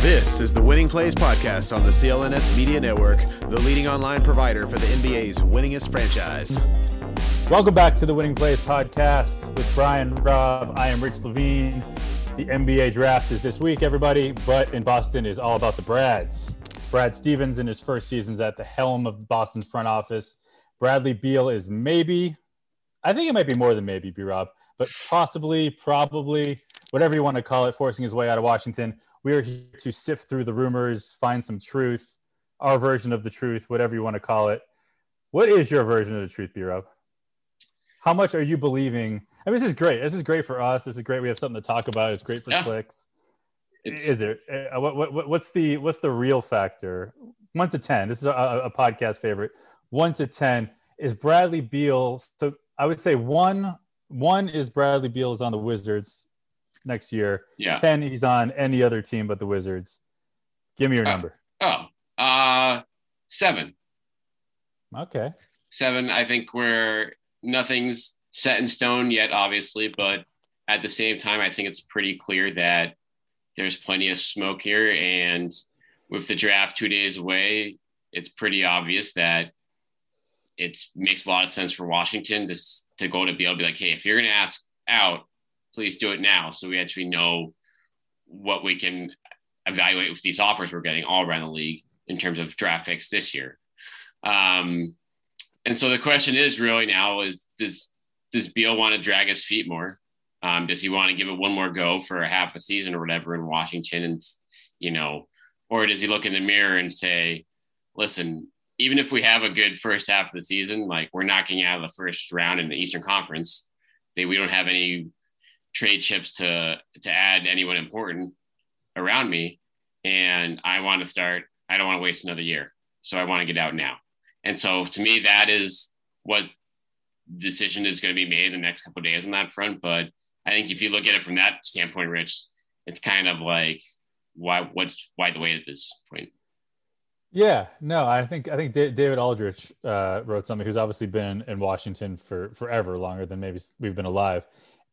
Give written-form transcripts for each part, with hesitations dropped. This is the Winning Plays Podcast on the CLNS Media Network, the leading online provider for the NBA's winningest franchise. Welcome back to the Winning Plays Podcast with Brian Robb. I am Rich Levine. The NBA draft is this week, everybody, but in Boston is all about the Brads. Brad Stevens in his first season is at the helm of Boston's front office. Bradley Beal is maybe, I think it might be more than maybe, B-Rob, but possibly, probably, whatever you want to call it, forcing his way out of Washington. We are here to sift through the rumors, find some truth, our version of the truth, whatever you want to call it. What is your version of the truth, B-Rob? How much are you believing? I mean, this is great. This is great for us. This is great. We have something to talk about. It's great for clicks. Is it? What's the real factor? 1 to 10. This is a podcast favorite. 1 to 10 is Bradley Beal. So I would say one is Bradley Beal is on the Wizards next year. Yeah. 10, he's on any other team but the Wizards. Give me your number. 7. Okay. 7, I think nothing's set in stone yet, obviously, but at the same time, I think it's pretty clear that there's plenty of smoke here, and with the draft 2 days away, it's pretty obvious that it makes a lot of sense for Washington to go to Beal and be like, hey, if you're going to ask out, please do it now, so we actually know what we can evaluate with these offers we're getting all around the league in terms of draft picks this year. And so the question is really now is, does Beal want to drag his feet more? Does he want to give it one more go for a half a season or whatever in Washington? And, you know, or does he look in the mirror and say, listen, even if we have a good first half of the season, like we're knocking out of the first round in the Eastern Conference, that we don't have any trade chips to add anyone important around me. And I don't want to waste another year. So I want to get out now. And so to me, that is what decision is going to be made in the next couple of days on that front. But I think if you look at it from that standpoint, Rich, it's kind of like, why the wait at this point? Yeah, no, I think David Aldrich wrote something, who's obviously been in Washington for forever, longer than maybe we've been alive.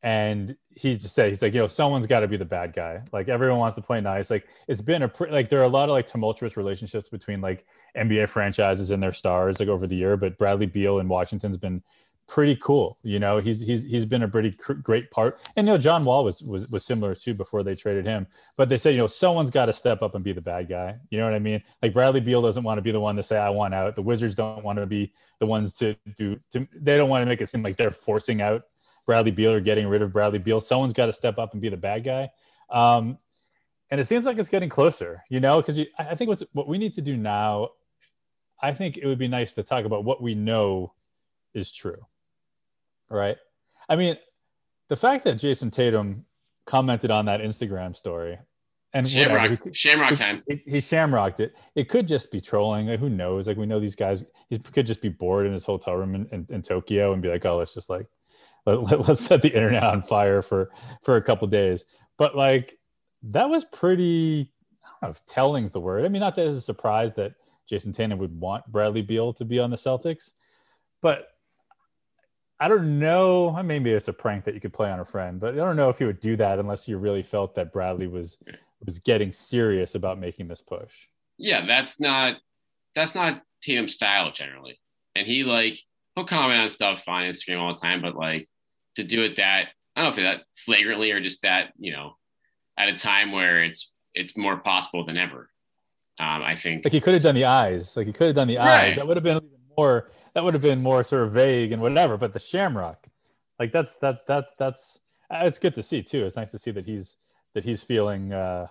And he just said, he's like, yo, someone's got to be the bad guy. Like everyone wants to play nice. Like it's been there are a lot of like tumultuous relationships between like NBA franchises and their stars like over the year. But Bradley Beal in Washington's been pretty cool. You know, he's been a pretty great part. And, you know, John Wall was similar too before they traded him. But they said, you know, someone's got to step up and be the bad guy. You know what I mean? Like Bradley Beal doesn't want to be the one to say, I want out. The Wizards don't want to be the ones they don't want to make it seem like they're forcing out Bradley Beal or getting rid of Bradley Beal. Someone's got to step up and be the bad guy. And it seems like it's getting closer, you know, because I think what we need to do now, I think it would be nice to talk about what we know is true, right? I mean, the fact that Jason Tatum commented on that Instagram story and Shamrock time. He shamrocked it. It could just be trolling. Like, who knows? Like we know these guys, he could just be bored in his hotel room in Tokyo and be like, oh, let's just like, let's set the internet on fire for a couple days. But like, that was pretty, I don't know if telling's the word. I mean, not that it's a surprise that Jason Tatum would want Bradley Beal to be on the Celtics, but I don't know. Maybe it's a prank that you could play on a friend, but I don't know if he would do that unless you really felt that Bradley was getting serious about making this push. Yeah. That's not Tatum's style generally. And he'll comment on stuff on Instagram all the time, but like, to do it that, I don't know if they're that flagrantly or just that, you know, at a time where it's more possible than ever. I think like he could have done the eyes, right. Eyes. That would have been more sort of vague and whatever, but the shamrock, like that's it's good to see too. It's nice to see that he's feeling, not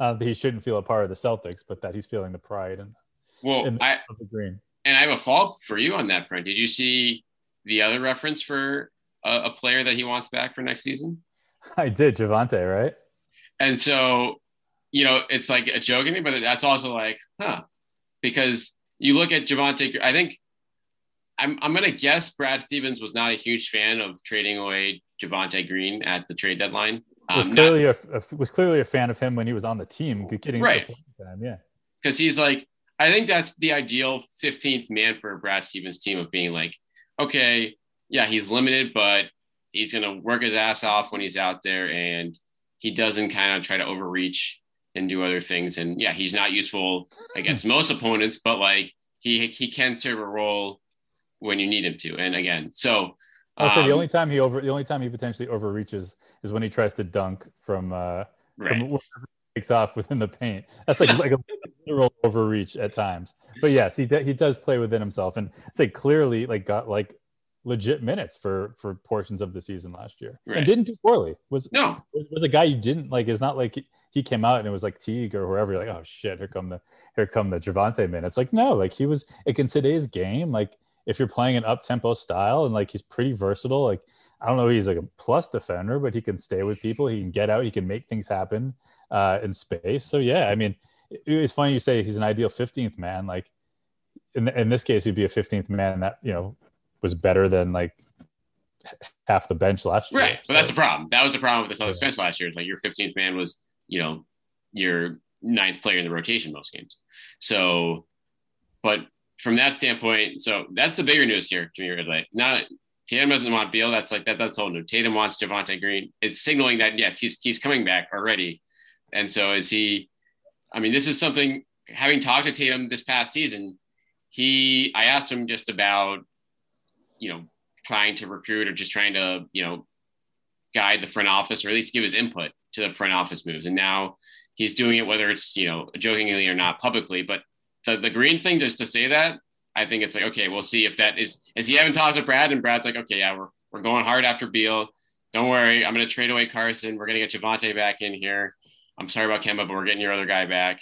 that he shouldn't feel a part of the Celtics, but that he's feeling the pride of the green. And I have a follow-up for you on that front. Did you see the other reference for a player that he wants back for next season? I did, Javonte, right? And so you know, it's like a joke in me, but that's also like, because you look at Javonte, I think I'm going to guess Brad Stevens was not a huge fan of trading away Javonte Green at the trade deadline. Was clearly a fan of him when he was on the team, getting right. Time, yeah. Because he's like, I think that's the ideal 15th man for a Brad Stevens team of being like, okay, yeah, he's limited, but he's going to work his ass off when he's out there, and he doesn't kind of try to overreach and do other things. And yeah, he's not useful against most opponents, but like he can serve a role when you need him to. And again, so also the only time he potentially overreaches is when he tries to dunk from wherever he takes off within the paint. That's like a literal overreach at times. But yes, he does play within himself, and I'd say clearly like got like legit minutes for portions of the season last year, right. And didn't do poorly. Was a guy you didn't like. It's not like he came out and it was like Teague or whoever. You're like, oh shit, here come the Javonte minutes. Like no, like he was like in today's game. Like if you're playing an up-tempo style and like he's pretty versatile. Like I don't know, he's like a plus defender, but he can stay with people. He can get out. He can make things happen in space. So yeah, I mean, it's funny you say he's an ideal 15th man. Like in this case, he'd be a 15th man that you know. Was better than like half the bench last year. Right. But so. That's the problem. That was the problem with the Celtics bench last year. It's like your 15th man was, you know, your ninth player in the rotation most games. So, but from that standpoint, so that's the bigger news here to me, Ridley. Now Tatum doesn't want Beal. That's like, that's all new. Tatum wants Javonte Green. It's signaling that, yes, he's coming back already. And so is he, I mean, this is something, having talked to Tatum this past season, I asked him just about, you know, trying to recruit or just trying to, you know, guide the front office or at least give his input to the front office moves. And now he's doing it, whether it's, you know, jokingly or not publicly, but the Green thing, just to say that, I think it's like, okay, we'll see if that is he having talks with Brad, and Brad's like, okay, yeah, we're going hard after Beal. Don't worry. I'm going to trade away Carson. We're going to get Javonte back in here. I'm sorry about Kemba, but we're getting your other guy back.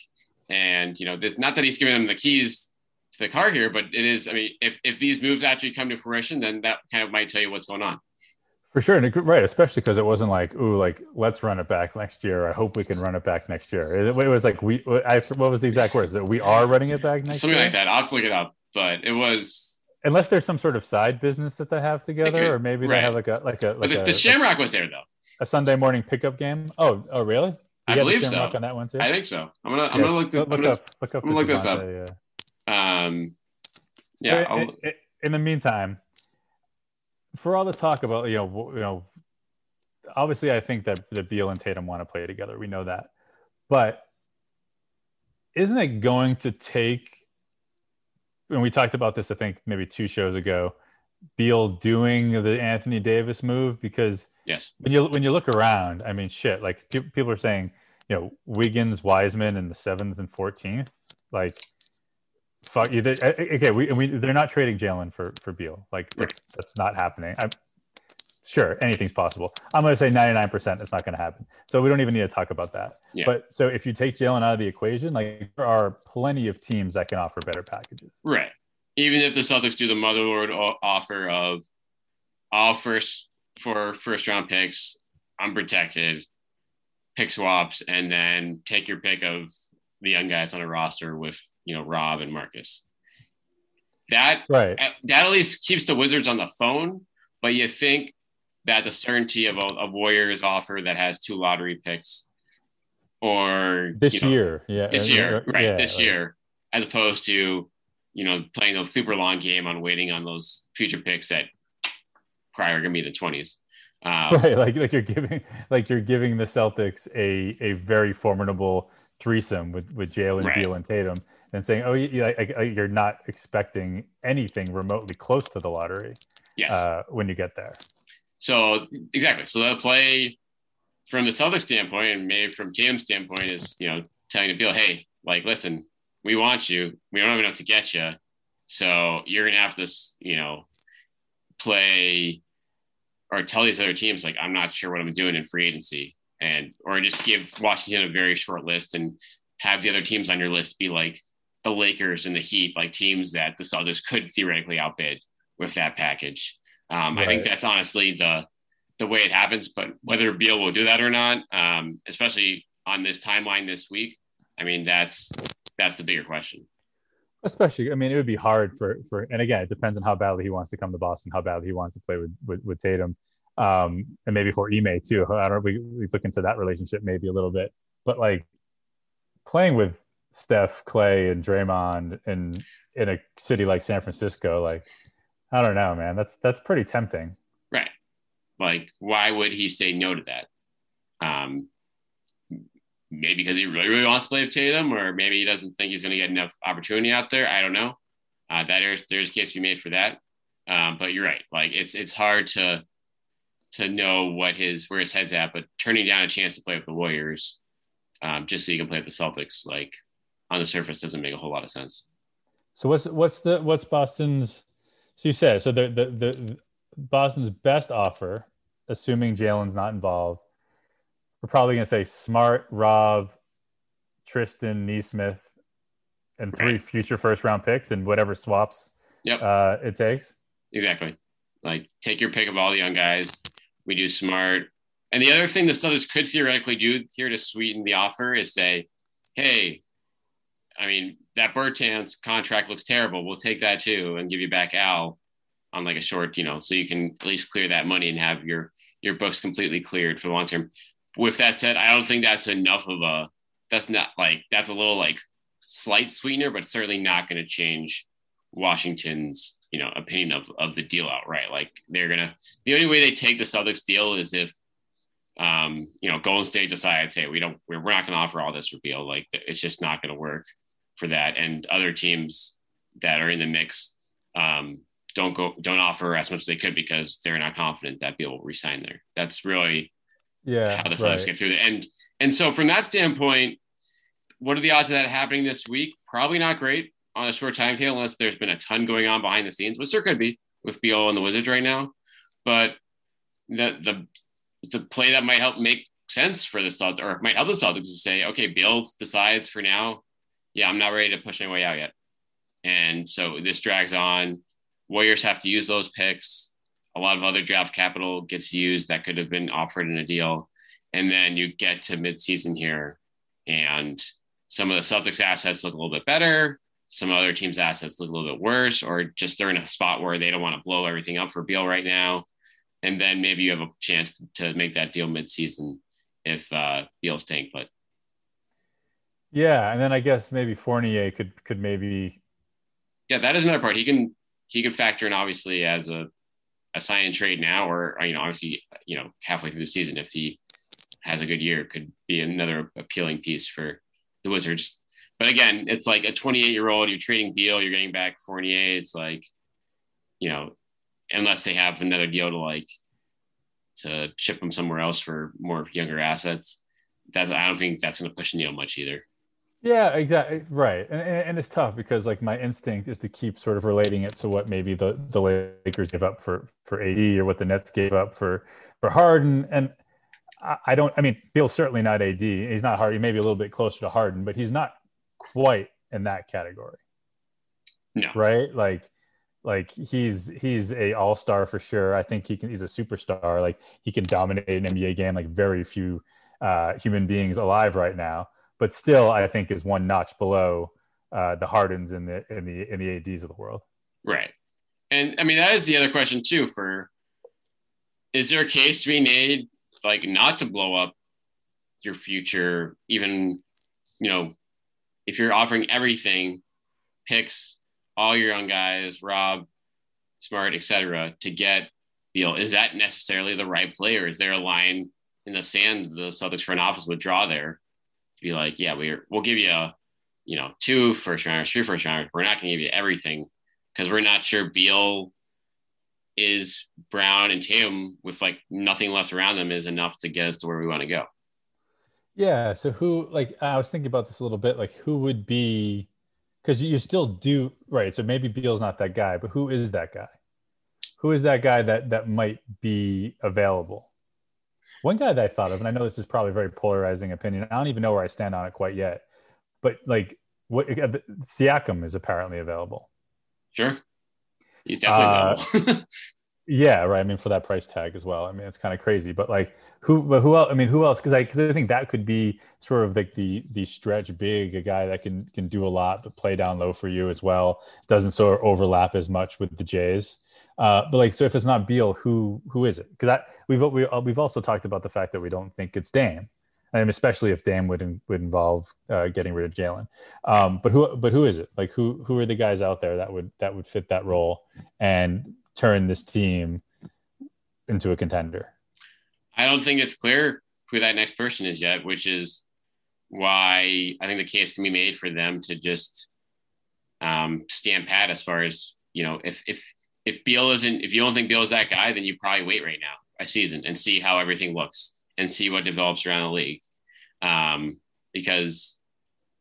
And, you know, this, not that he's giving him the keys to the car here, but it is, I mean, if these moves actually come to fruition, then that kind of might tell you what's going on. For sure. And right. Especially because it wasn't like, ooh, like let's run it back next year. I hope we can run it back next year. It was like, what was the exact words that we are running it back next year? Something like that. I'll have to look it up, but it was. Unless there's some sort of side business that they have together, or maybe they have the Shamrock was there though. A Sunday morning pickup game. Oh, really? I believe so. On that one too? I think so. I'm going to look this up. Yeah. In the meantime, for all the talk about you know, obviously I think that the Beal and Tatum want to play together. We know that, but isn't it going to take? When we talked about this, I think maybe 2 shows ago, Beal doing the Anthony Davis move, because yes, when you look around, I mean, shit, like people are saying, you know, Wiggins, Wiseman, in the 7th and 14th, like. Fuck you. Okay, they're not trading Jaylen for Beal. Like that's not happening. I'm sure anything's possible. I'm going to say 99% it's not going to happen. So we don't even need to talk about that. Yeah. But so if you take Jaylen out of the equation, like there are plenty of teams that can offer better packages. Right. Even if the Celtics do the motherlode offer of all first round picks, unprotected, pick swaps, and then take your pick of the young guys on a roster with. You know, Rob and Marcus. That at least keeps the Wizards on the phone. But you think that the certainty of a Warriors offer that has 2 lottery picks, or this year, as opposed to you know playing a super long game on waiting on those future picks that probably are going to be in the 20s. You're giving the Celtics a very formidable threesome with Jaylen, Beal, and Tatum, and saying, oh, you're not expecting anything remotely close to the lottery when you get there. So exactly. So they'll play from the Celtics standpoint, and maybe from Tatum's standpoint is, you know, telling Beal, hey, like, listen, we want you. We don't have enough to get you. So you're going to have to, you know, play or tell these other teams, like, I'm not sure what I'm doing in free agency. And or just give Washington a very short list and have the other teams on your list be like the Lakers and the Heat, like teams that the Celtics could theoretically outbid with that package. I think that's honestly the way it happens, but whether Beal will do that or not, especially on this timeline this week? I mean, that's the bigger question. Especially, I mean, it would be hard for, and again, it depends on how badly he wants to come to Boston, how badly he wants to play with Tatum, and maybe for Ime too. I don't know. We look into that relationship maybe a little bit, but like playing with Steph, Clay, and Draymond in a city like San Francisco, like, I don't know, man, that's pretty tempting. Right. Like, why would he say no to that? Maybe because he really, really wants to play with Tatum, or maybe he doesn't think he's going to get enough opportunity out there. I don't know. There's a case to be made for that. But you're right. Like it's hard to know where his head's at, but turning down a chance to play with the Warriors just so you can play with the Celtics, like on the surface doesn't make a whole lot of sense. So what's Boston's, so you said, so the Boston's best offer, assuming Jaylen's not involved, we're probably going to say Smart, Robb, Tristan, Neesmith, and three future first-round picks and whatever swaps it takes. Exactly. Like, take your pick of all the young guys. We do Smart. And the other thing the Celtics could theoretically do here to sweeten the offer is say, hey, I mean, that Bertans contract looks terrible. We'll take that too and give you back Al on like a short, so you can at least clear that money and have your books completely cleared for the long term. With that said, I don't think that's enough of a – that's a little slight sweetener, but certainly not going to change Washington's, opinion of the deal outright. Like they're going to – the only way they take the Celtics deal is if, Golden State decides, hey, we're not going to offer all this for Beal. Like it's just not going to work for that. And other teams that are in the mix don't offer as much as they could because they're not confident that Beal will resign there. That's really – how the Celtics get through that. And so from that standpoint, what are the odds of that happening this week? Probably not great on a short timetable unless there's been a ton going on behind the scenes, which there could be with Beal and the Wizards right now. But the play that might help make sense for the Celtics, or might help the Celtics, is say, okay, Beal decides for now, I'm not ready to push my way out yet. And so this drags on. Warriors have to use those picks. A lot of other draft capital gets used that could have been offered in a deal. And then you get to midseason here and some of the Celtics assets look a little bit better. Some other teams' assets look a little bit worse, or just they're in a spot where they don't want to blow everything up for Beal right now. And then maybe you have a chance to make that deal midseason if Beal's tank, but. Yeah. And then I guess maybe Fournier could maybe. Yeah. That is another part. He can factor in obviously as a sign and trade now, or, obviously, halfway through the season, if he has a good year, could be another appealing piece for the Wizards. But again, it's like a 28-year-old, you're trading Beal, you're getting back Fournier. It's like, unless they have another deal to ship them somewhere else for more younger assets, I don't think that's going to push the needle much either. Yeah, exactly. Right. And it's tough because my instinct is to keep sort of relating it to what maybe the Lakers gave up for AD, or what the Nets gave up for Harden. And I mean, Beal's certainly not AD. He's not Harden. He may be a little bit closer to Harden, but he's not quite in that category. No. Right. Like he's a all-star for sure. I think he's a superstar. Like he can dominate an NBA game. Like very few human beings alive right now. But still, I think is one notch below the Hardens and the ADs of the world. Right, and I mean that is the other question too. Is there a case to be made not to blow up your future, even if you're offering everything, picks, all your young guys, Robb, Smart, etc., to get Beal? Is that necessarily the right play, or is there a line in the sand the Celtics front office would draw there? Be like, yeah, we'll give you a 2 first rounders, 3 first rounders. We're not gonna give you everything because we're not sure Beal is Brown and Tatum with nothing left around them is enough to get us to where we want to go. Yeah. So who I was thinking about this a little bit, who would be, because you still do, right? So maybe Beal's not that guy, but who is that guy? Who is that guy that might be available? One guy that I thought of, and I know this is probably a very polarizing opinion. I don't even know where I stand on it quite yet, but Siakam is apparently available. Sure. He's definitely available. Yeah, right. I mean, for that price tag as well. I mean, it's kind of crazy. But like, who else? I mean, who else? Because I think that could be sort of like the stretch big, a guy that can do a lot, but play down low for you as well. Doesn't sort of overlap as much with the Jays. But like, so if it's not Beal, who is it? Because we've also talked about the fact that we don't think it's Dame. I mean, especially if Dame would involve getting rid of Jaylen. But who is it? Like, who are the guys out there that would fit that role and turn this team into a contender? I don't think it's clear who that next person is yet, which is why I think the case can be made for them to just stand pat as far as, you know, if Beal isn't, if you don't think Beal is that guy, then you probably wait right now a season and see how everything looks and see what develops around the league. Because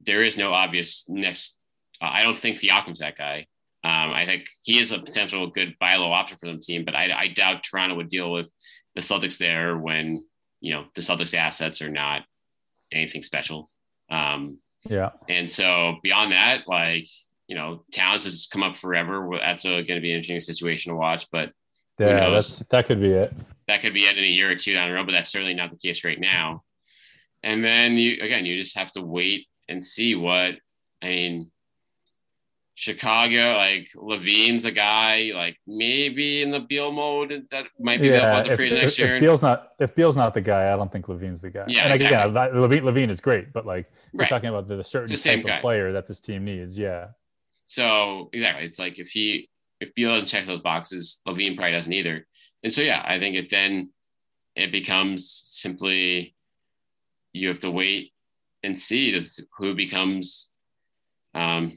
there is no obvious next, I don't think Siakam's that guy. I think he is a potential good buy low option for the team, but I doubt Toronto would deal with the Celtics there when, you know, the Celtics assets are not anything special. Yeah. And so beyond that, like, you know, Towns has come up forever. That's going to be an interesting situation to watch, but yeah, that could be it. That could be it in a year or two down the road, but that's certainly not the case right now. And then you just have to wait and see what, I mean, Chicago, like Levine's a guy, like maybe in the Beal mode that might be available for you next year. If Beal's not the guy, I don't think Levine's the guy. Yeah, and exactly. Again, Levine is great, but like we're talking about the certain type of player that this team needs. Yeah. So exactly, it's like if Beal doesn't check those boxes, Levine probably doesn't either. And so yeah, I think it becomes simply you have to wait and see who becomes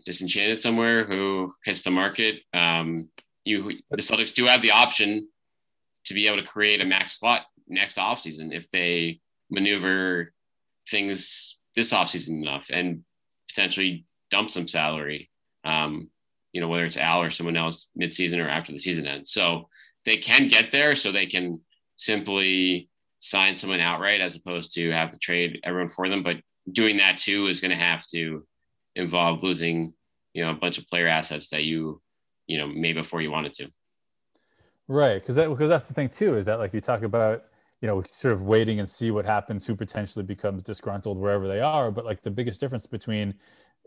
disenchanted somewhere, who hits the market. The Celtics do have the option to be able to create a max slot next offseason if they maneuver things this offseason enough and potentially dump some salary, you know, whether it's Al or someone else midseason or after the season ends. So they can get there, so they can simply sign someone outright as opposed to have to trade everyone for them. But doing that too is going to have to involve losing, you know, a bunch of player assets that you know, made before you wanted to. Right. Because that's the thing too, is that like you talk about, you know, sort of waiting and see what happens, who potentially becomes disgruntled wherever they are. But like the biggest difference between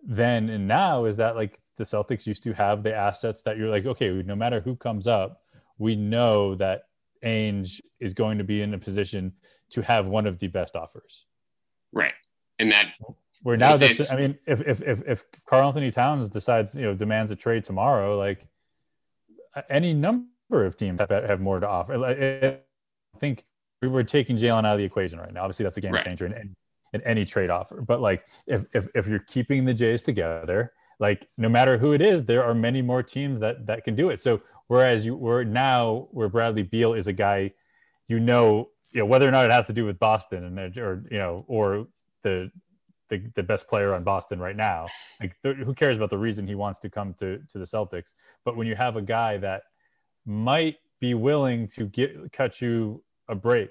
then and now is that like the Celtics used to have the assets that you're like, okay, no matter who comes up, we know that Ainge is going to be in a position to have one of the best offers. Right. And that, where now, I mean, if Karl Anthony Towns decides, you know, demands a trade tomorrow, like any number of teams have more to offer. I think we were taking Jaylen out of the equation right now. Obviously, that's a game changer in any trade offer. But like, if you're keeping the Jays together, like no matter who it is, there are many more teams that can do it. So whereas you were now, where Bradley Beal is a guy, you know whether or not it has to do with Boston and or you know or the best player on Boston right now, like who cares about the reason he wants to come to the Celtics? But when you have a guy that might be willing to cut you a break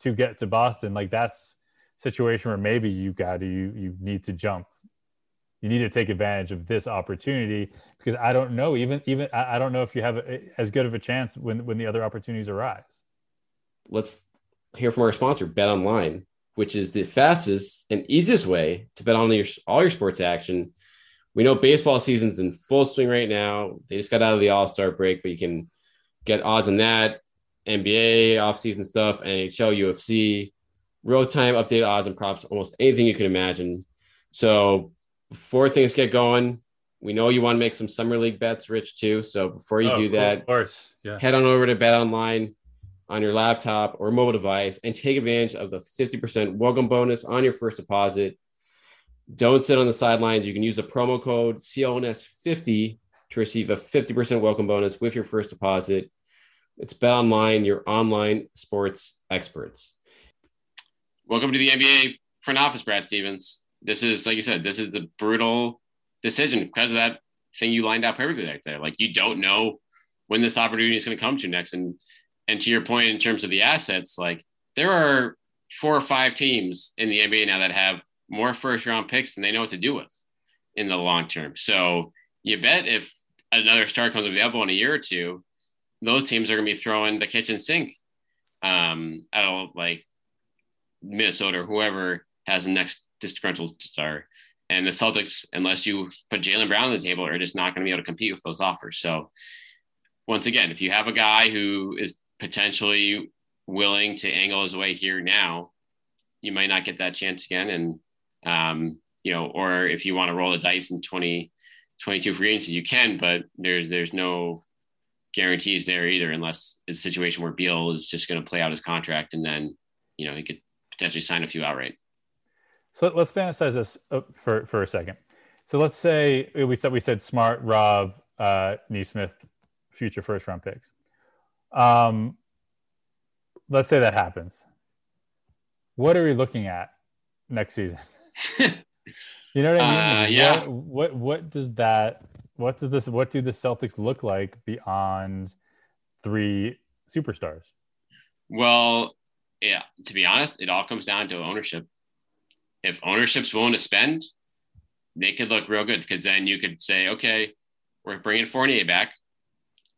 to get to Boston, like that's a situation where maybe you need to jump. You need to take advantage of this opportunity because I don't know, even I don't know if you have as good of a chance when the other opportunities arise. Let's hear from our sponsor, Bet Online, which is the fastest and easiest way to bet on all your sports action. We know baseball season's in full swing right now. They just got out of the All-Star break, but you can get odds on that, NBA, off-season stuff, NHL, UFC, real-time updated odds and props, almost anything you can imagine. So before things get going, we know you want to make some summer league bets, Rich, too. So before you do that, head on over to Bet Online on your laptop or mobile device and take advantage of the 50% welcome bonus on your first deposit. Don't sit on the sidelines. You can use the promo code CLNS50 to receive a 50% welcome bonus with your first deposit. It's Bet Online, your online sports experts. Welcome to the NBA front office, Brad Stevens. This is, like you said, this is the brutal decision because of that thing you lined out perfectly right there. Like you don't know when this opportunity is going to come to next. And to your point, in terms of the assets, like there are 4 or 5 teams in the NBA now that have more first round picks than they know what to do with in the long term. So you bet if another star comes available in a year or two, those teams are going to be throwing the kitchen sink at like Minnesota or whoever has the next disgruntled star. And the Celtics, unless you put Jaylen Brown on the table, are just not going to be able to compete with those offers. So once again, if you have a guy who is potentially willing to angle his way here now, you might not get that chance again. And, or if you want to roll the dice in 2022 free agency, you can, but there's no guarantees there either, unless it's a situation where Beal is just going to play out his contract and then, he could potentially sign a few outright. So let's fantasize this for a second. So let's say we said Smart, Robb, Nesmith, future first round picks. Let's say that happens. What are we looking at next season? You know what I mean? Yeah. What do the Celtics look like beyond three superstars? Well, yeah, to be honest, it all comes down to ownership. If ownership's willing to spend, they could look real good, because then you could say, okay, we're bringing Fournier back.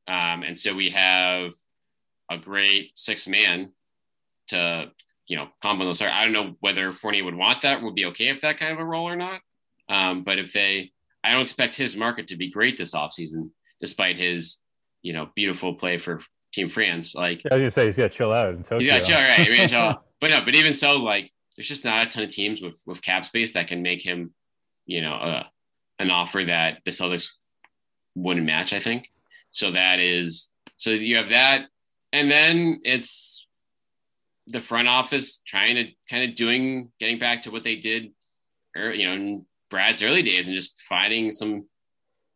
And so we have a great sixth man to, combo those. I don't know whether Fournier would want that, would be okay if that kind of a role or not. But if they, I don't expect his market to be great this offseason, despite his, beautiful play for Team France. Like, I was going to say, he's got to chill out in Tokyo. He's got to chill, right? But even so, like, there's just not a ton of teams with cap space that can make him, an offer that the Celtics wouldn't match, I think. So you have that. And then it's the front office trying to kind of getting back to what they did, in Brad's early days, and just finding some,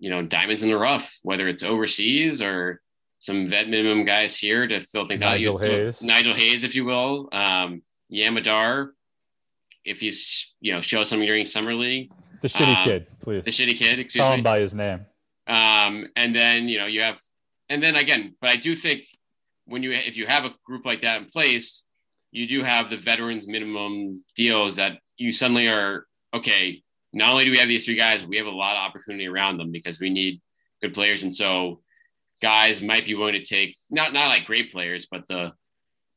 diamonds in the rough, whether it's overseas or some vet minimum guys here to fill things out. Nigel Hayes, if you will. Yamadar. If he's, shows something during summer league, the shitty kid, please. The shitty kid, excuse me. Call him by his name. And then, but I do think if you have a group like that in place, you do have the veterans minimum deals that you suddenly are, okay, not only do we have these three guys, we have a lot of opportunity around them because we need good players. And so guys might be willing to take, not like great players, but the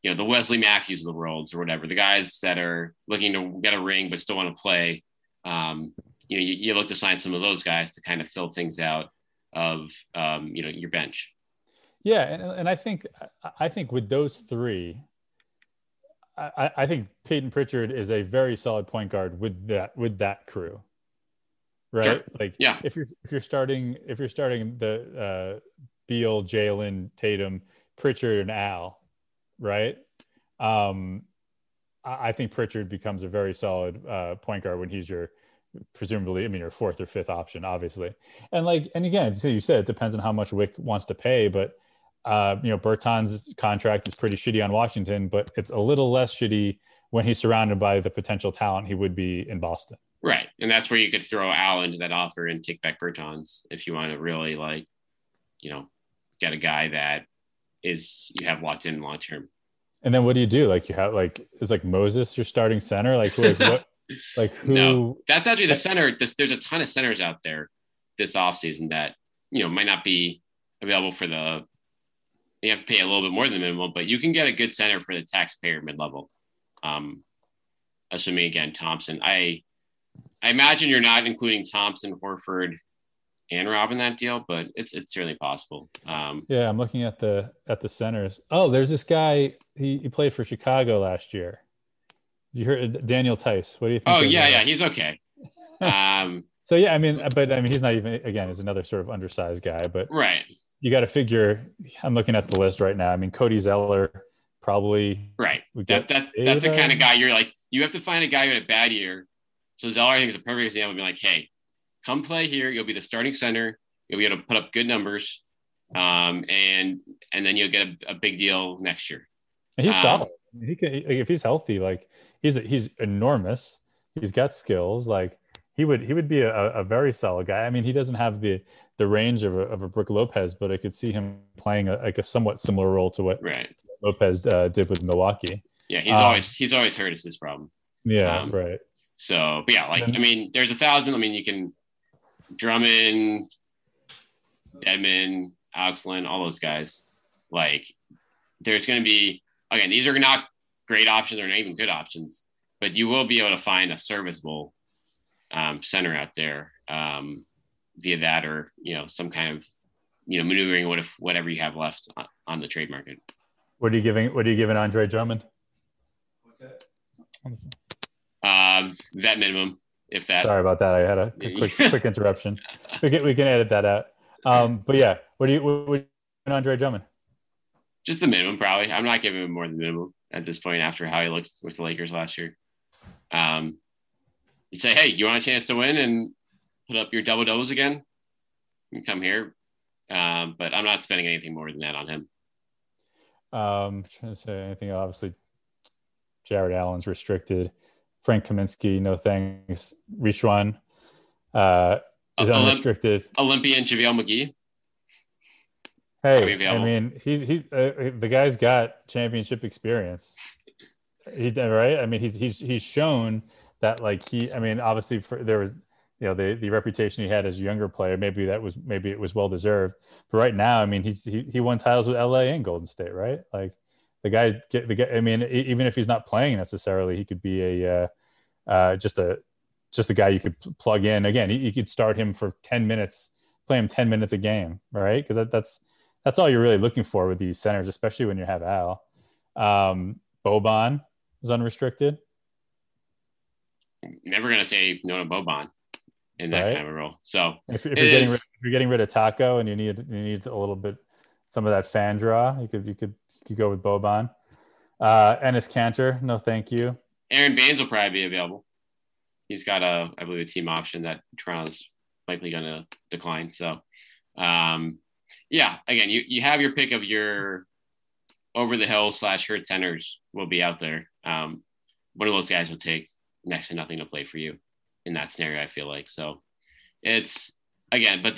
Wesley Matthews of the worlds or whatever, the guys that are looking to get a ring but still want to play. You look to sign some of those guys to kind of fill things out of, your bench. Yeah. And I think with those three, I think Payton Pritchard is a very solid point guard with that crew. Right. Sure. Like, yeah. If you're starting the Beal, Jaylen, Tatum, Pritchard, and Al, right? I think Pritchard becomes a very solid point guard when he's your fourth or fifth option, obviously. And again, so you said it depends on how much Wick wants to pay, but Berton's contract is pretty shitty on Washington, but it's a little less shitty when he's surrounded by the potential talent he would be in Boston. Right, and that's where you could throw Al into that offer and take back Berton's if you want to really get a guy that is you have locked in long term. And then what do you do? Like, you have is Moses your starting center? No, that's actually the center. There's a ton of centers out there this offseason that might not be available for the. You have to pay a little bit more than minimal, but you can get a good center for the taxpayer mid-level. Assuming again Thompson, I imagine you're not including Thompson, Horford, and Robb in that deal, but it's certainly possible. Yeah, I'm looking at the centers. Oh, there's this guy. He played for Chicago last year. You heard Daniel Tice. What do you think? Oh yeah, he's okay. So yeah, he's not even. Again, he's another sort of undersized guy, but right. You got to figure. I'm looking at the list right now. Cody Zeller probably right. That's the kind of guy you're like. You have to find a guy who had a bad year. So Zeller, I think, is a perfect example. Be like, hey. Come play here. You'll be the starting center. You'll be able to put up good numbers, and then you'll get a big deal next year. And he's solid. He can, if he's healthy, like he's enormous. He's got skills. Like he would be a very solid guy. I mean, he doesn't have the range of a Brook Lopez, but I could see him playing a somewhat similar role to what Lopez did with Milwaukee. Yeah, he's always hurt is his problem. Yeah, right. So, but yeah, there's 1,000. You can. Drummond, Edmund, Oxlin, all those guys. Like, there's going to be, again, these are not great options or not even good options, but you will be able to find a serviceable center out there via that, or, you know, some kind of, you know, maneuvering whatever you have left on the trade market. What are you giving Andre Drummond? Vet minimum, if that. Sorry about that. I had a quick interruption. We can edit that out. But yeah, what are you giving Andre Drummond? Just the minimum, probably. I'm not giving him more than minimum at this point after how he looks with the Lakers last year. You say, hey, you want a chance to win and put up your double-doubles again? You come here. But I'm not spending anything more than that on him. Trying to say anything. Obviously, Jared Allen's restricted. Frank Kaminsky, no thanks. Rishwan is unrestricted. Olympian JaVale McGee. Hey, I mean, he's the guy's got championship experience. He right? I mean, he's shown that, like, he. I mean, obviously, there was, you know, the reputation he had as a younger player. Maybe it was well deserved. But right now, I mean, he won titles with LA and Golden State, right? Like, the guy. I mean, even if he's not playing necessarily, he could be just a guy you could plug in. Again, you could start him for 10 minutes, play him 10 minutes a game, right? Because that's all you're really looking for with these centers, especially when you have Al. Boban is unrestricted. Never going to say no to Boban in that kind of role. So if you're getting rid of Taco and you need a little bit, some of that fan draw, you could go with Boban. Enes Kanter, no thank you. Aaron Baines will probably be available. He's got I believe a team option that Toronto's likely going to decline. So, yeah, again, you have your pick of your over-the-hill / hurt centers will be out there. One of those guys will take next to nothing to play for you in that scenario, I feel like. So it's, again, but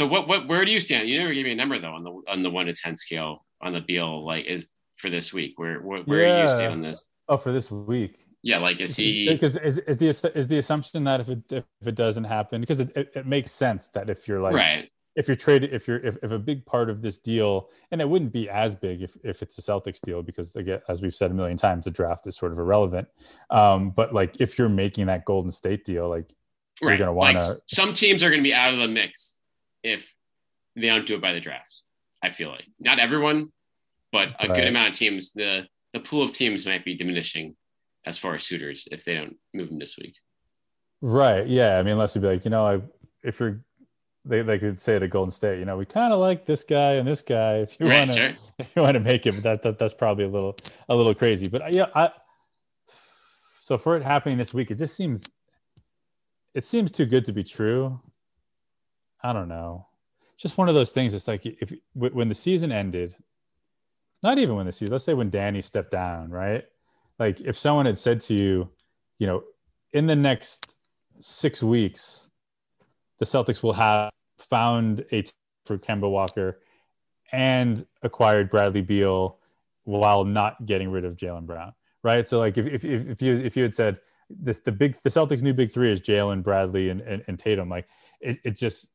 where do you stand? You never gave me a number, though, on the 1 to 10 scale on the Beal, like, is for this week. Where do you stand on this? Oh, for this week? Yeah, like, is he... Because is the assumption that if it doesn't happen, because it makes sense that if you're like... Right. If a big part of this deal, and it wouldn't be as big if it's a Celtics deal, because again, as we've said a million times, the draft is sort of irrelevant. But like, if you're making that Golden State deal, like, right, you're going to want to. Like, some teams are going to be out of the mix if they don't do it by the draft. I feel like not everyone, but a good amount of teams. The pool of teams might be diminishing as far as suitors if they don't move them this week. Right. Yeah. I mean, unless you'd be like, you know, they could say to Golden State, you know, we kind of like this guy and this guy. If you want to make it, but that's probably a little crazy. But yeah, so for it happening this week, it just seems too good to be true. I don't know. Just one of those things. It's like when the season ended, not even when the season. Let's say when Danny stepped down, right? Like if someone had said to you, you know, in the next 6 weeks, the Celtics will have found a team for Kemba Walker and acquired Bradley Beal while not getting rid of Jaylen Brown, right? So like if you had said the Celtics' new big three is Jaylen, Bradley, and Tatum, like it just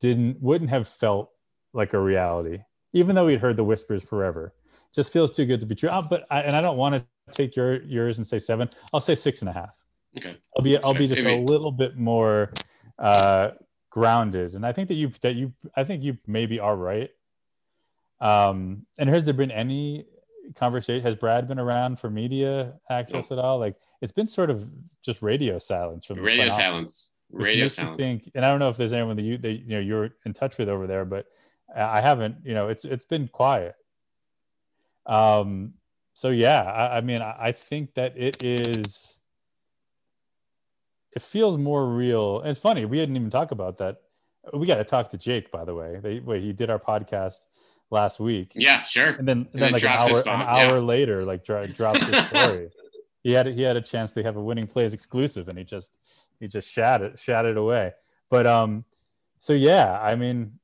wouldn't have felt like a reality, even though we'd heard the whispers forever. It just feels too good to be true. But I don't want to take yours and say 7. I'll say 6.5. Okay, I'll be just a little bit more grounded, and I think that you maybe are right. And has there been any conversation? Has Brad been around for media access at all? Like it's been sort of just radio silence from radio silence. Think, and I don't know if there's anyone that you're in touch with over there, but I haven't. You know, it's been quiet. So yeah, I mean, I think that it is. It feels more real. And it's funny, we didn't even talk about that. We got to talk to Jake, by the way. He did our podcast last week. Yeah, sure. And then like an hour later, like dropped his story. He had a chance to have a Winning Plays exclusive, and he just shat it away. But so yeah, I mean,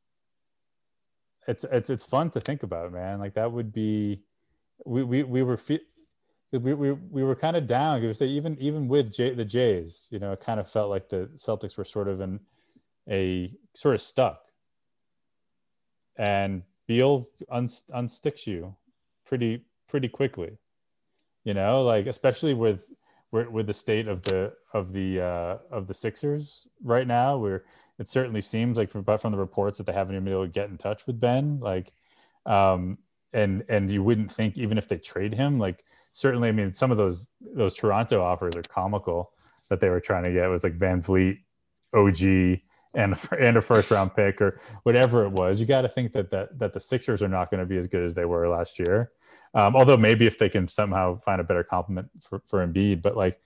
it's fun to think about, man. Like that would be, we were kind of down. Even with the Jays, you know, it kind of felt like the Celtics were sort of stuck. And Beal unsticks you pretty quickly, you know, like especially with the state of the Sixers right now, where it certainly seems like from the reports that they haven't even been able to get in touch with Ben, like, and you wouldn't think even if they trade him, like certainly, I mean, some of those Toronto offers are comical that they were trying to get. It was like Van Vliet, OG, and a first round pick or whatever it was. You got to think that the Sixers are not going to be as good as they were last year. Although maybe if they can somehow find a better complement for Embiid, but like,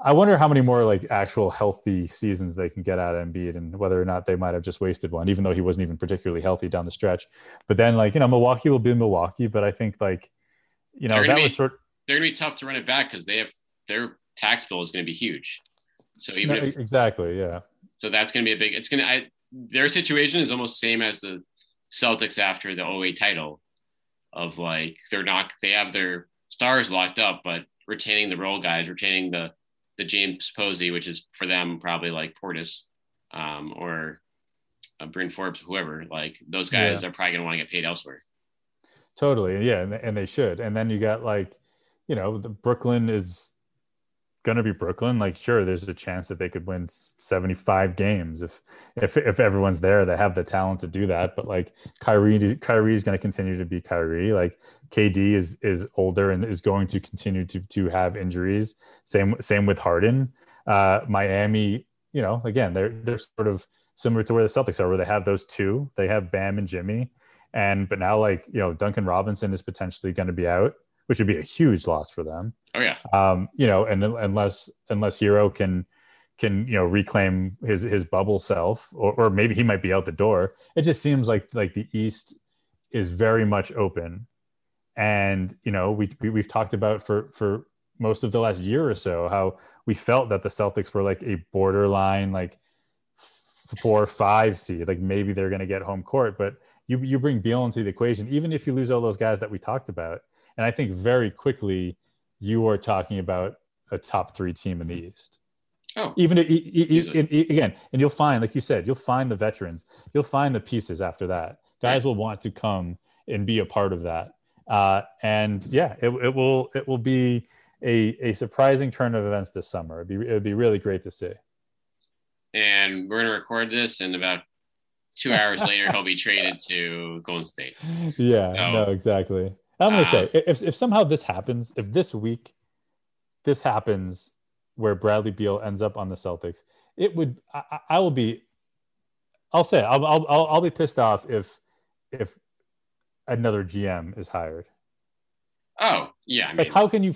I wonder how many more like actual healthy seasons they can get out of Embiid and whether or not they might've just wasted one, even though he wasn't even particularly healthy down the stretch. But then like, you know, Milwaukee will be Milwaukee, but I think like, you know, they're going to be tough to run it back because their tax bill is going to be huge. So exactly. Yeah. So that's going to be their situation is almost same as the Celtics after the 2008 title of like, they have their stars locked up, but retaining the role guys, retaining the James Posey, which is for them probably like Portis or Bryn Forbes, whoever, like those guys are probably going to want to get paid elsewhere. Totally. Yeah. And they should. And then you got like, you know, the Brooklyn is going to be Brooklyn. Like, sure, there's a chance that they could win 75 games if everyone's there. They have the talent to do that, but like Kyrie is going to continue to be Kyrie. Like KD is older and is going to continue to have injuries. Same with Harden. Miami, you know, again, they're sort of similar to where the Celtics are, where they have those two. They have Bam and Jimmy, but now like, you know, Duncan Robinson is potentially going to be out, which would be a huge loss for them. Oh yeah. You know, and unless Hero can, you know, reclaim his bubble self, or maybe he might be out the door. It just seems like the East is very much open. And, you know, we've talked about for most of the last year or so, how we felt that the Celtics were like a borderline, like 4 or 5 seed, like maybe they're going to get home court, but you bring Beal into the equation, even if you lose all those guys that we talked about. And I think very quickly you are talking about a top 3 team in the East. Oh, again, and you'll find, like you said, you'll find the veterans, you'll find the pieces after that. Guys will want to come and be a part of that. And yeah, it will be a surprising turn of events this summer. It'd be really great to see. And we're going to record this in about 2 hours later. He'll be traded to Golden State. Yeah, no, exactly. I'm going to say, if somehow this happens, if this week this happens where Bradley Beal ends up on the Celtics, I'll be pissed off if another GM is hired. Oh, yeah. I mean, like, how can you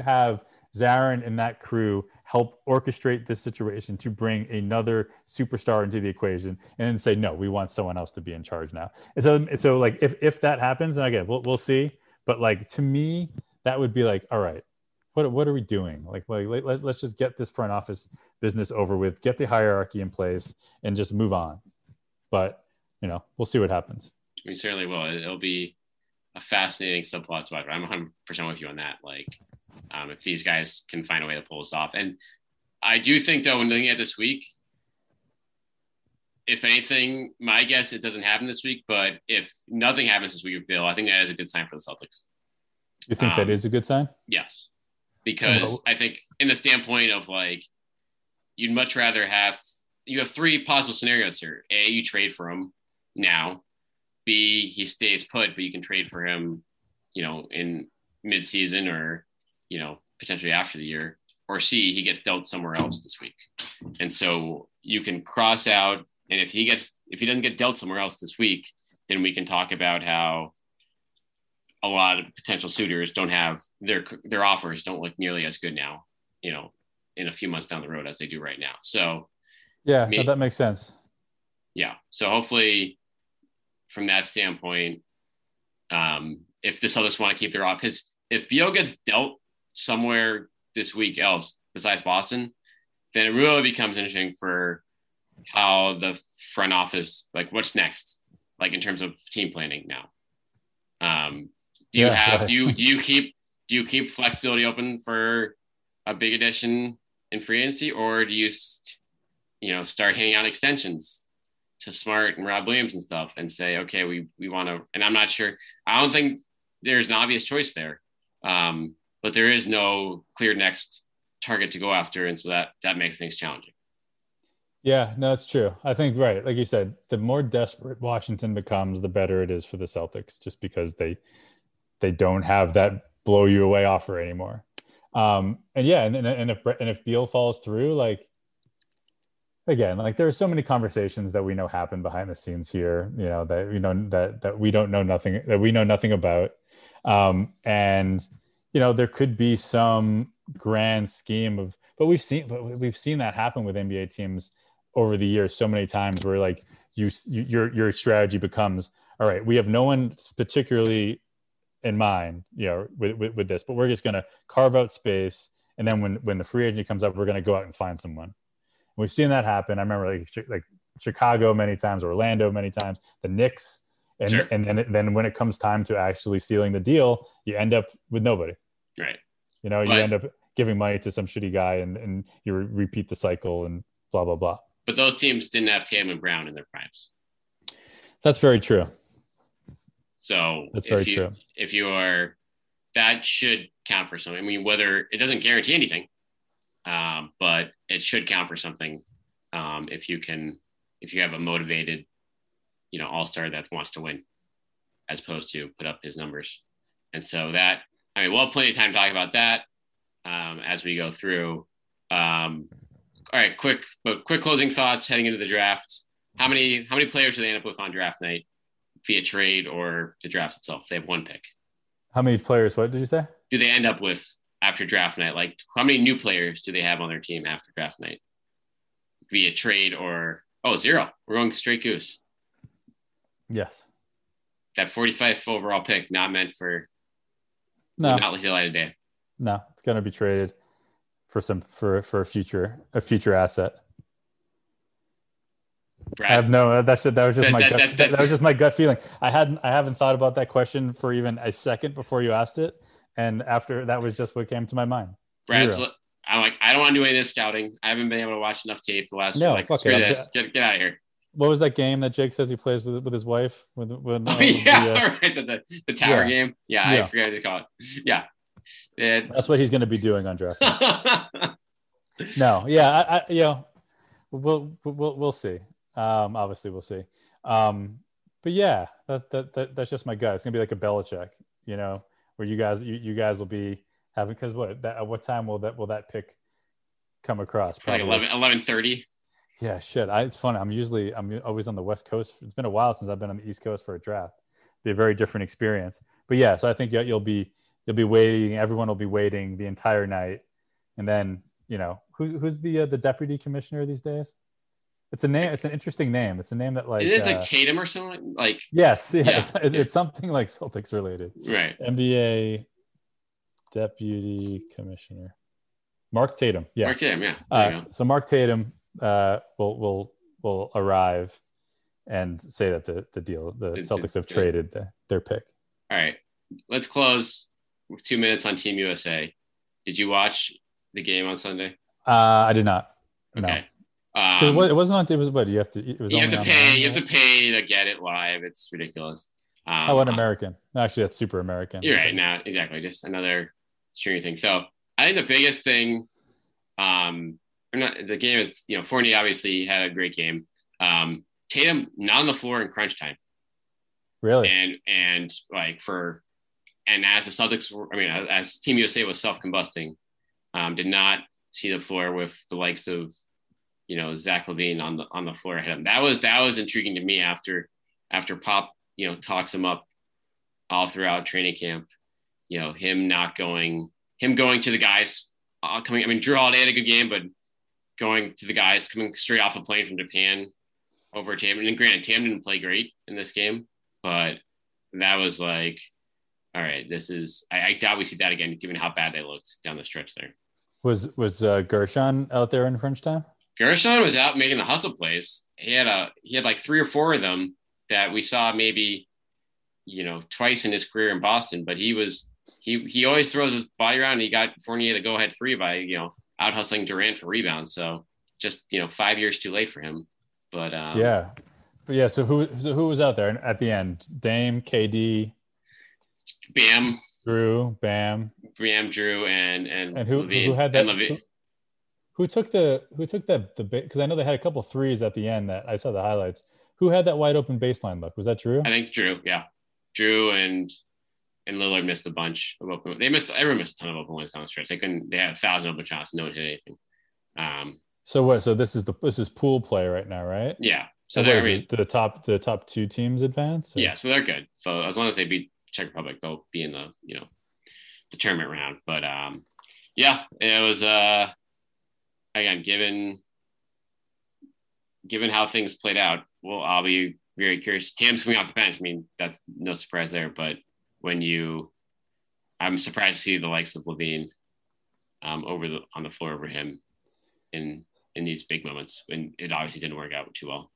have Zarin and that crew help orchestrate this situation to bring another superstar into the equation and then say, no, we want someone else to be in charge now. And so like, if that happens, and again, we'll see, but like, to me, that would be like, all right, what are we doing? Like let's just get this front office business over with, get the hierarchy in place and just move on. But, you know, we'll see what happens. We certainly will. It'll be a fascinating subplot to watch. I'm 100% with you on that. Like, if these guys can find a way to pull this off. And I do think, though, when looking at this week, if anything, my guess, it doesn't happen this week, but if nothing happens this week with Bill, I think that is a good sign for the Celtics. You think that is a good sign? Yes. Because I think in the standpoint of, like, you'd much rather have – you have 3 possible scenarios here. A, you trade for him now. B, he stays put, but you can trade for him, you know, in midseason or – you know, potentially after the year, or C, he gets dealt somewhere else this week. And so you can cross out. And if he doesn't get dealt somewhere else this week, then we can talk about how a lot of potential suitors don't have their offers don't look nearly as good now, you know, in a few months down the road as they do right now. So yeah, that makes sense. Yeah. So hopefully from that standpoint, if the Celtics want to keep their off, because if Beal gets dealt somewhere this week else besides Boston, then it really becomes interesting for how the front office, like what's next, like in terms of team planning now. Do you keep flexibility open for a big addition in free agency, or do you start handing out extensions to Smart and Rob Williams and stuff and say, okay, we want to, and I'm not sure. I don't think there's an obvious choice there. But there is no clear next target to go after. And so that makes things challenging. Yeah, no, it's true. I think, right, like you said, the more desperate Washington becomes, the better it is for the Celtics, just because they don't have that blow you away offer anymore. And if Beal falls through, like, again, like there are so many conversations that we know happen behind the scenes here, you know, that, you know, that we don't know nothing, that we know nothing about. And, you know, there could be some grand scheme of, but we've seen that happen with NBA teams over the years so many times, where like your strategy becomes, all right, we have no one particularly in mind, you know, with this, but we're just going to carve out space, and then when the free agent comes up, we're going to go out and find someone. We've seen that happen. I remember like Chicago many times, Orlando many times, the Knicks, and sure. and then when it comes time to actually sealing the deal, you end up with nobody. Right. You know, you end up giving money to some shitty guy, and you repeat the cycle and blah blah blah. But those teams didn't have Tatum and Brown in their primes. That's very true. So if you are, that should count for something. I mean, whether it doesn't guarantee anything, but it should count for something. If you have a motivated, you know, all-star that wants to win, as opposed to put up his numbers. And so that, I mean, we'll have plenty of time to talk about that as we go through. All right, quick closing thoughts heading into the draft. How many players do they end up with on draft night via trade or the draft itself? They have one pick. How many players, what did you say? Do they end up with after draft night? Like, how many new players do they have on their team after draft night via trade or – oh, zero. We're going straight goose. Yes. That 45th overall pick not meant for not the light of day. No, it's going to be traded for a future asset. Brad, I have no. That was just my gut feeling. I haven't thought about that question for even a second before you asked it, and after that was just what came to my mind. Brad, I'm like, I don't want to do any of this scouting. I haven't been able to watch enough tape the last. No, like, screw this. Get out of here. What was that game that Jake says he plays with his wife? The tower game. Yeah, I forget what they call it. Yeah. That's what he's going to be doing on draft. No, yeah, I, you know, we'll see. Obviously, we'll see. But yeah, that's just my gut. It's gonna be like a Belichick, you know, where you guys will be having, because what time will that pick come across? Probably like 11:30. Yeah, shit. It's funny. I'm always on the West Coast. It's been a while since I've been on the East Coast for a draft. It'd be a very different experience. But yeah, so I think you'll be waiting. Everyone will be waiting the entire night, and then, you know, who's the deputy commissioner these days? It's a name. It's an interesting name. It's a name that, like, it's like Tatum or something. Like, yes, yeah, yeah. It's something like Celtics related, right? NBA deputy commissioner, Mark Tatum. Yeah, Mark Tatum. Yeah. So Mark Tatum will arrive and say that the Celtics have traded their pick. All right, let's close with 2 minutes on Team USA. Did you watch the game on Sunday? I did not. Okay. No. It wasn't on. It was what you have to. It was You have to pay to get it live. It's ridiculous. An American. Actually, that's super American. You're right. Now, exactly. Just another streaming thing. So I think the biggest thing, the game. It's, you know, Fournier obviously had a great game. Tatum not on the floor in crunch time. Really. And as the Celtics were, as Team USA was self-combusting, did not see the floor with the likes of, you know, Zach LaVine on the floor ahead of him. That was intriguing to me after Pop, you know, talks him up all throughout training camp. You know, him going to the guys coming. I mean, Jrue Holiday had a good game, but going to the guys coming straight off a plane from Japan over Tam. And granted, Tam didn't play great in this game, but that was like, all right, this is. I doubt we see that again, given how bad they looked down the stretch there. Was Gershon out there in crunch time? Gershon was out making the hustle plays. He had like three or four of them that we saw maybe, you know, twice in his career in Boston. But he always throws his body around. And he got Fournier the go-ahead free by, you know, out hustling Durant for rebounds. So just, you know, 5 years too late for him. But yeah, But yeah, so who was out there at the end? Dame, KD, Bam, Jrue, Jrue, and who had that? Who took the because I know they had a couple of threes at the end that I saw the highlights. Who had that wide open baseline look? Was that Jrue? I think Jrue, yeah. Jrue and Lillard missed a bunch of open. Everyone missed a ton of open ones down the stretch. They had 1,000 open shots. No one hit anything. So this is pool play right now, right? Yeah. So they're the top two teams advance. Or? Yeah. So they're good. So as long as they beat Czech Republic, they'll be in the tournament round. But yeah, it was again given how things played out. Well, I'll be very curious. Tatum's coming off the bench. I mean, that's no surprise there. But I'm surprised to see the likes of Levine on the floor over him in these big moments, and it obviously didn't work out too well.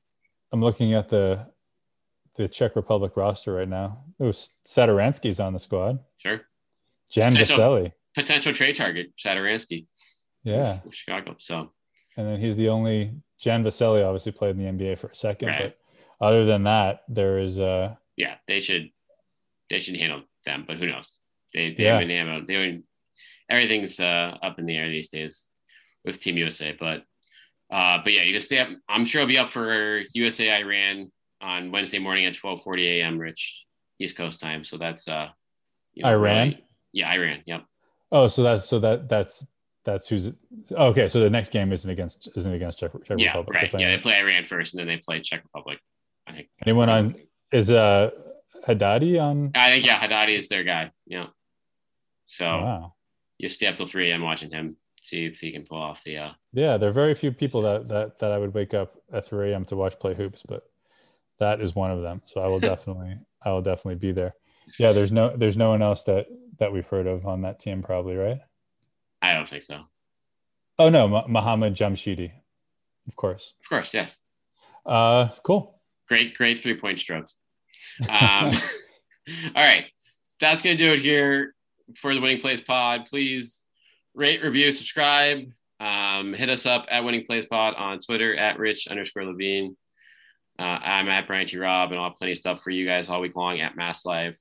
I'm looking at the Czech Republic roster right now. It was Satoranski's on the squad. Sure. Jan Vesely. Potential trade target, Satoranski. Yeah. Chicago, so. And then he's the only – Jan Vesely obviously played in the NBA for a second. Right. But other than that, there is – yeah, they should handle them, but who knows? Everything's up in the air these days with Team USA, but yeah, you can stay up. I'm sure I'll be up for USA Iran on Wednesday morning at 12:40 a.m. Rich East Coast time. So that's Iran. Really, yeah, Iran. Yep. Oh, so that's who's okay. So the next game isn't against Czech Republic. Yeah, right. Yeah, they play Iran first, and then they play Czech Republic. I think anyone on is Haddadi on. I think yeah, Haddadi is their guy. Yeah. So wow. You stay up till 3 a.m. watching him. See if he can pull off the there are very few people that I would wake up at 3 a.m. to watch play hoops, but that is one of them. So I will definitely be there. Yeah, there's no one else that we've heard of on that team probably, right? I don't think so. Oh no, Mohamed Jamshidi. Of course, yes. Cool. Great 3-point strokes. All right. That's gonna do it here for the Winning Plays Pod. Please rate, review, subscribe. Hit us up at Winning Plays Pod on Twitter at Rich_Levine. I'm at Brian T. Robb, and I'll have plenty of stuff for you guys all week long at Mass Live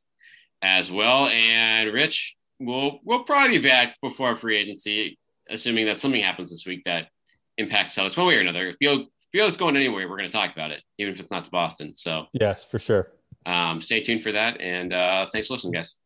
as well. And Rich, we'll probably be back before free agency, assuming that something happens this week that impacts Celtics one way or another. If Beal's going anywhere, we're going to talk about it, even if it's not to Boston. So yes, for sure. Stay tuned for that, and thanks for listening, guys.